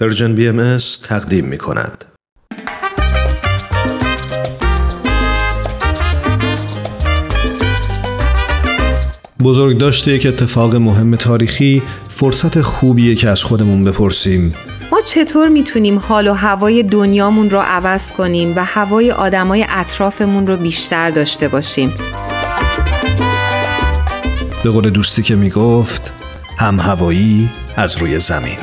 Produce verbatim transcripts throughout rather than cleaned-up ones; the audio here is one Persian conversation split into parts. پرژن بی ام اس تقدیم می کند. بزرگداشت یک اتفاق مهم تاریخی فرصت خوبیه که از خودمون بپرسیم ما چطور میتونیم حال و هوای دنیامون رو عوض کنیم و هوای آدمای اطرافمون رو بیشتر داشته باشیم. به قول دوستی که میگفت هم هوایی از روی زمین.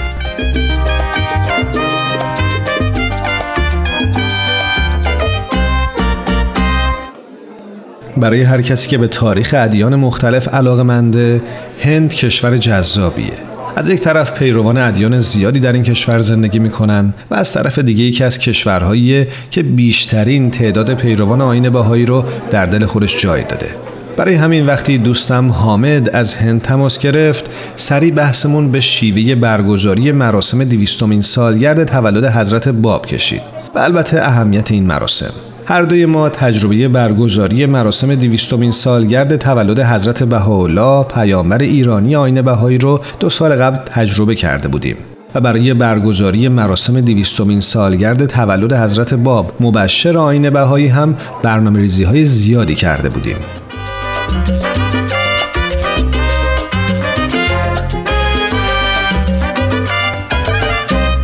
برای هر کسی که به تاریخ ادیان مختلف علاقه‌منده، هند کشور جذابیه. از یک طرف پیروان ادیان زیادی در این کشور زندگی می‌کنند و از طرف دیگه یکی از کشورهاییه که بیشترین تعداد پیروان آیین بهایی رو در دل خودش جای داده. برای همین وقتی دوستم حامد از هند تماس گرفت، سریع بحثمون به شیوه برگزاری مراسم دویستمین سالگرد تولد حضرت باب کشید و البته اهمیت این مراسم. هر دوی ما تجربه برگزاری مراسم دویستمین سالگرد تولد حضرت بهاءالله پیامبر ایرانی آیین بهایی رو دو سال قبل تجربه کرده بودیم و برای برگزاری مراسم دویستمین سالگرد تولد حضرت باب مبشر آیین بهایی هم برنامه‌ریزی‌های زیادی کرده بودیم.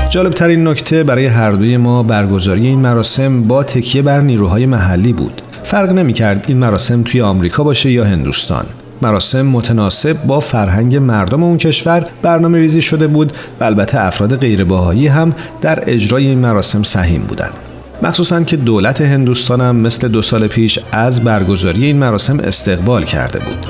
جالب ترین نکته برای هر دوی ما برگزاری این مراسم با تکیه بر نیروهای محلی بود. فرق نمی کرد این مراسم توی آمریکا باشه یا هندوستان. مراسم متناسب با فرهنگ مردم اون کشور برنامه ریزی شده بود و البته افراد غیر باهایی هم در اجرای این مراسم سهیم بودند. مخصوصاً که دولت هندوستان هم مثل دو سال پیش از برگزاری این مراسم استقبال کرده بود.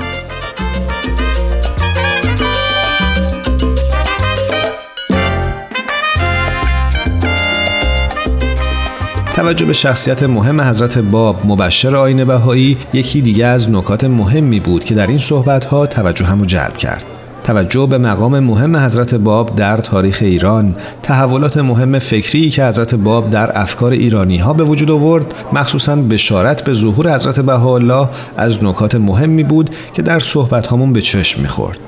توجه به شخصیت مهم حضرت باب مبشر آیین بهایی یکی دیگه از نکات مهمی بود که در این صحبت‌ها توجه هم رو جلب کرد. توجه به مقام مهم حضرت باب در تاریخ ایران، تحولات مهم فکری که حضرت باب در افکار ایرانی‌ها به وجود آورد، مخصوصاً بشارت به ظهور حضرت بهاءالله از نکات مهمی بود که در صحبت‌هامون به چشم می‌خورد.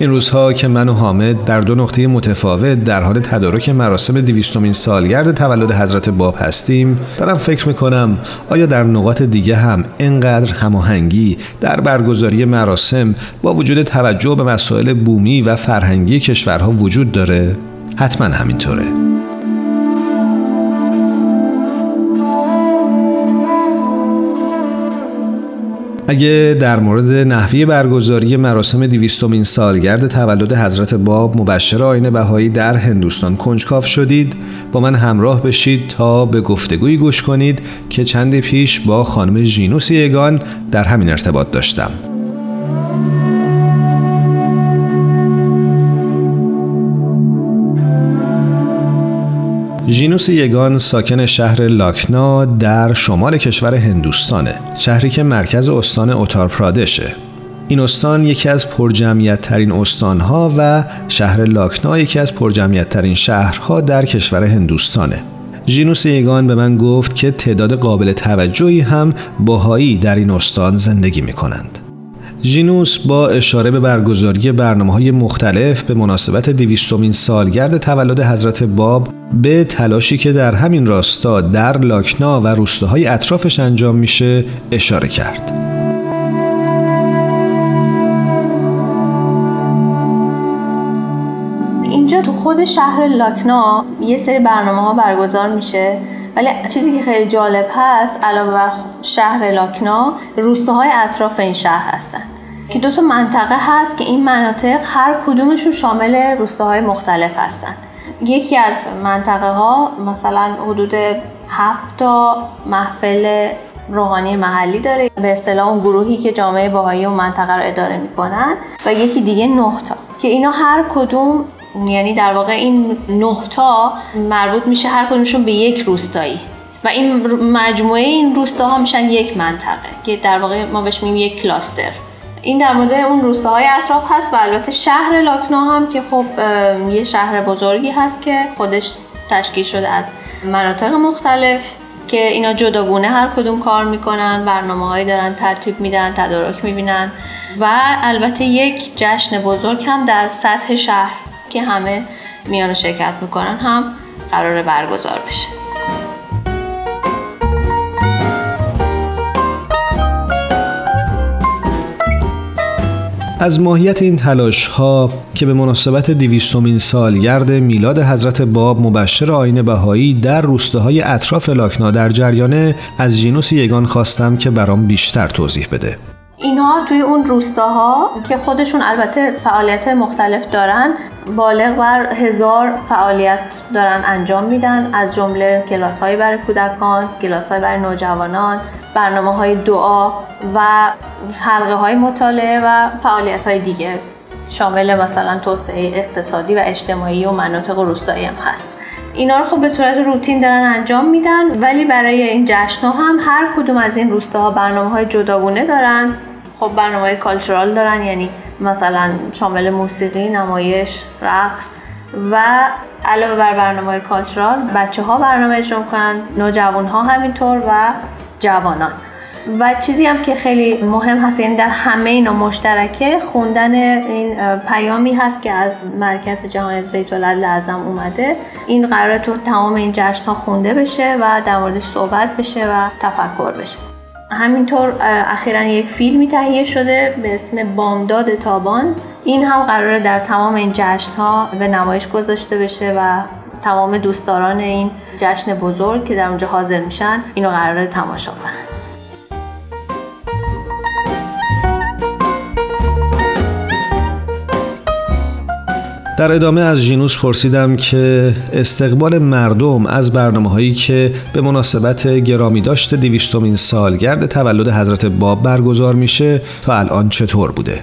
این روزها که من و حامد در دو نقطه متفاوت در حال تدارک مراسم دویستمین سالگرد تولد حضرت باب هستیم، دارم فکر میکنم آیا در نقاط دیگه هم اینقدر هماهنگی در برگزاری مراسم با وجود توجه به مسائل بومی و فرهنگی کشورها وجود داره؟ حتما همینطوره. اگه در مورد نحوه برگزاری مراسم دویستمین سالگرد تولد حضرت باب مبشر آیین بهایی در هندوستان کنجکاو شدید، با من همراه بشید تا به گفتگویی گوش کنید که چندی پیش با خانم ژینوس یگان در همین ارتباط داشتم. ژینوس یگان ساکن شهر لاکنا در شمال کشور هندوستانه، شهری که مرکز استان اوتار پرادشه. این استان یکی از پرجمعیت ترین استانها و شهر لاکنا یکی از پرجمعیت ترین شهرها در کشور هندوستانه. ژینوس یگان به من گفت که تعداد قابل توجهی هم بهایی در این استان زندگی میکنند. ژینوس با اشاره به برگزاری برنامه‌های مختلف به مناسبت دویستمین سالگرد تولد حضرت باب به تلاشی که در همین راستا در لاکنا و روستاهای اطرافش انجام میشه اشاره کرد. اینجا تو خود شهر لاکنا یه سری برنامه‌ها برگزار میشه، ولی چیزی که خیلی جالب هست علاوه بر شهر لاکنا روستاهای اطراف این شهر هستن که دو تا منطقه هست که این مناطق هر کدومشون شامل روستاهای مختلف هستن. یکی از منطقه ها مثلا حدود هفت تا محفل روحانی محلی داره، به اصطلاح اون گروهی که جامعه بهایی اون منطقه رو اداره میکنن، و یکی دیگه نه تا که اینا هر کدوم، یعنی در واقع این نه تا مربوط میشه هر کدومشون به یک روستایی و این مجموعه این روستاها میشن یک منطقه که در واقع ما بهش میگیم یک کلاستر. این در مورد اون روستاهای اطراف هست و البته شهر لاکنا هم که خب یه شهر بزرگی هست که خودش تشکیل شده از مناطق مختلف که اینا جداگونه هر کدوم کار میکنن، برنامه‌هایی دارن ترتیب میدن، تدارک میبینن و البته یک جشن بزرگ هم در سطح شهر که همه میان شرکت میکنن هم قراره برگزار بشه. از ماهیت این تلاش‌ها که به مناسبت دویستمین سالگرد میلاد حضرت باب مبشر آیین بهایی در روستاهای اطراف لاکنا در جریانه، از ژینوس یگان خواستم که برام بیشتر توضیح بده. اینا توی اون روستاها که خودشون البته فعالیت مختلف دارن، بالغ بر هزار فعالیت دارن انجام میدن، از جمله کلاس‌های برای کودکان، کلاس‌های برای نوجوانان، برنامه‌های دعا و حلقه‌های مطالعه و فعالیت‌های دیگه، شامل مثلا توسعه اقتصادی و اجتماعی و مناطق روستایی هم هست. اینا رو خب به صورت روتین دارن انجام میدن، ولی برای این جشن‌ها هم هر کدوم از این روستاها برنامه‌های جداگونه دارن. خب برنامه‌های کالچورال دارن، یعنی مثلا شامل موسیقی، نمایش، رقص و علاوه بر برنامه‌های کالچورال بچه‌ها برنامه اجرا می‌کنن، نوجوان‌ها همینطور و جوانان. و چیزی هم که خیلی مهم هست، یعنی در همه اینا مشترکه، خوندن این پیامی هست که از مرکز جهانی بیت العزم اومده. این قراره تو تمام این جشن‌ها خونده بشه و در موردش صحبت بشه و تفکر بشه. همینطور اخیراً یک فیلمی تهیه شده به اسم بامداد تابان. این هم قراره در تمام این جشن‌ها به نمایش گذاشته بشه و تمام دوستداران این جشن بزرگ که در اونجا حاضر میشن اینو قراره تماشا کنن. در ادامه از ژینوس پرسیدم که استقبال مردم از برنامه‌هایی که به مناسبت گرامیداشت دویستمین سالگرد تولد حضرت باب برگزار میشه تا الان چطور بوده؟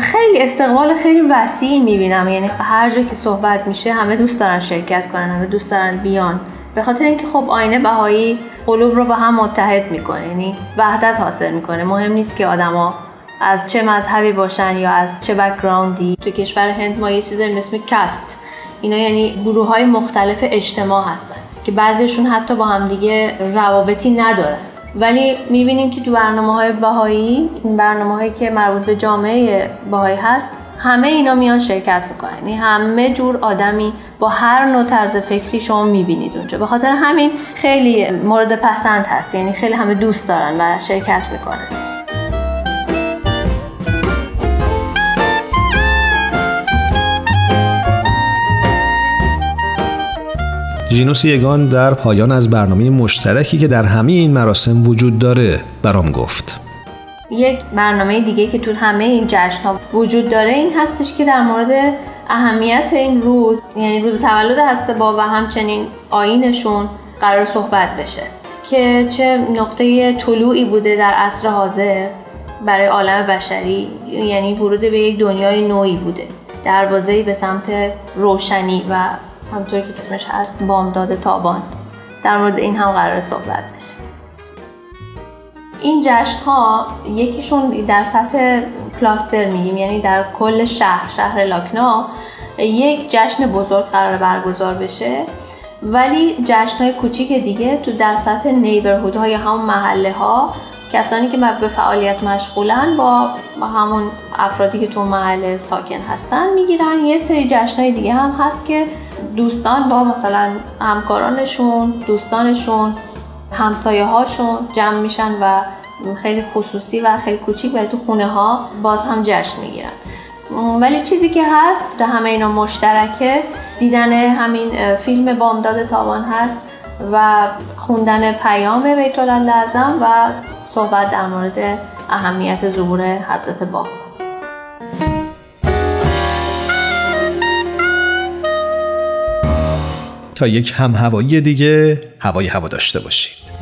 خیلی استقبال خیلی وسیعی میبینم، یعنی هر جا که صحبت میشه همه دوست دارن شرکت کنن، همه دوست دارن بیان، به خاطر اینکه خب آینه بهایی قلوب رو با هم متحد میکنه، یعنی وحدت حاصل میکنه. مهم نیست که آدما از چه مذهبی باشن یا از چه بک‌گراندی. تو کشور هند ما یه چیز به اسم کاست، اینا یعنی گروه‌های مختلف اجتماع هستن که بعضیشون حتی با هم دیگه روابطی ندارن، ولی می‌بینیم که تو برنامه‌های بهایی، این برنامه‌هایی که مربوط به جامعه بهایی هست، همه اینا میان شرکت می‌کنن. یعنی همه جور آدمی با هر نوع طرز فکری شما می‌بینید اونجا. به خاطر همین خیلی مورد پسند هست، یعنی خیلی همه دوست دارن و شرکت می‌کنن. ژینوس یگان در پایان از برنامه مشترکی که در همه این مراسم وجود داره برام گفت. یک برنامه دیگه که تو همه این جشن‌ها وجود داره این هستش که در مورد اهمیت این روز، یعنی روز تولد حضرت باب و همچنین آیینشون قرار صحبت بشه که چه نقطه طلوعی بوده در عصر حاضر برای عالم بشری، یعنی ورود به یک دنیای نوعی بوده، دروازه‌ای به سمت روشنی و همطور که اسمش هست بامداد تابان. در مورد این هم قرار صحبت بشه. این جشن‌ها یکیشون در سطح کلاستر میگیم، یعنی در کل شهر شهر لاکنا یک جشن بزرگ قرار برگزار بشه، ولی جشن‌های کوچیک دیگه تو در سطح نیبرهودها یا همون محله‌ها، کسانی که به فعالیت مشغولن با همون افرادی که تو محل ساکن هستن میگیرن. یه سری جشن‌های دیگه هم هست که دوستان با مثلا همکارانشون، دوستانشون، همسایه‌هاشون جمع میشن و خیلی خصوصی و خیلی کوچیک و تو خونه ها باز هم جشن میگیرن. ولی چیزی که هست در همه اینا مشترکه، دیدن همین فیلم بامداد تابان هست و خوندن پیام بیت العزم و صحبت در مورد اهمیت ظهور حضرت باب. تا یک همهوایی دیگه هوای هوا داشته باشید.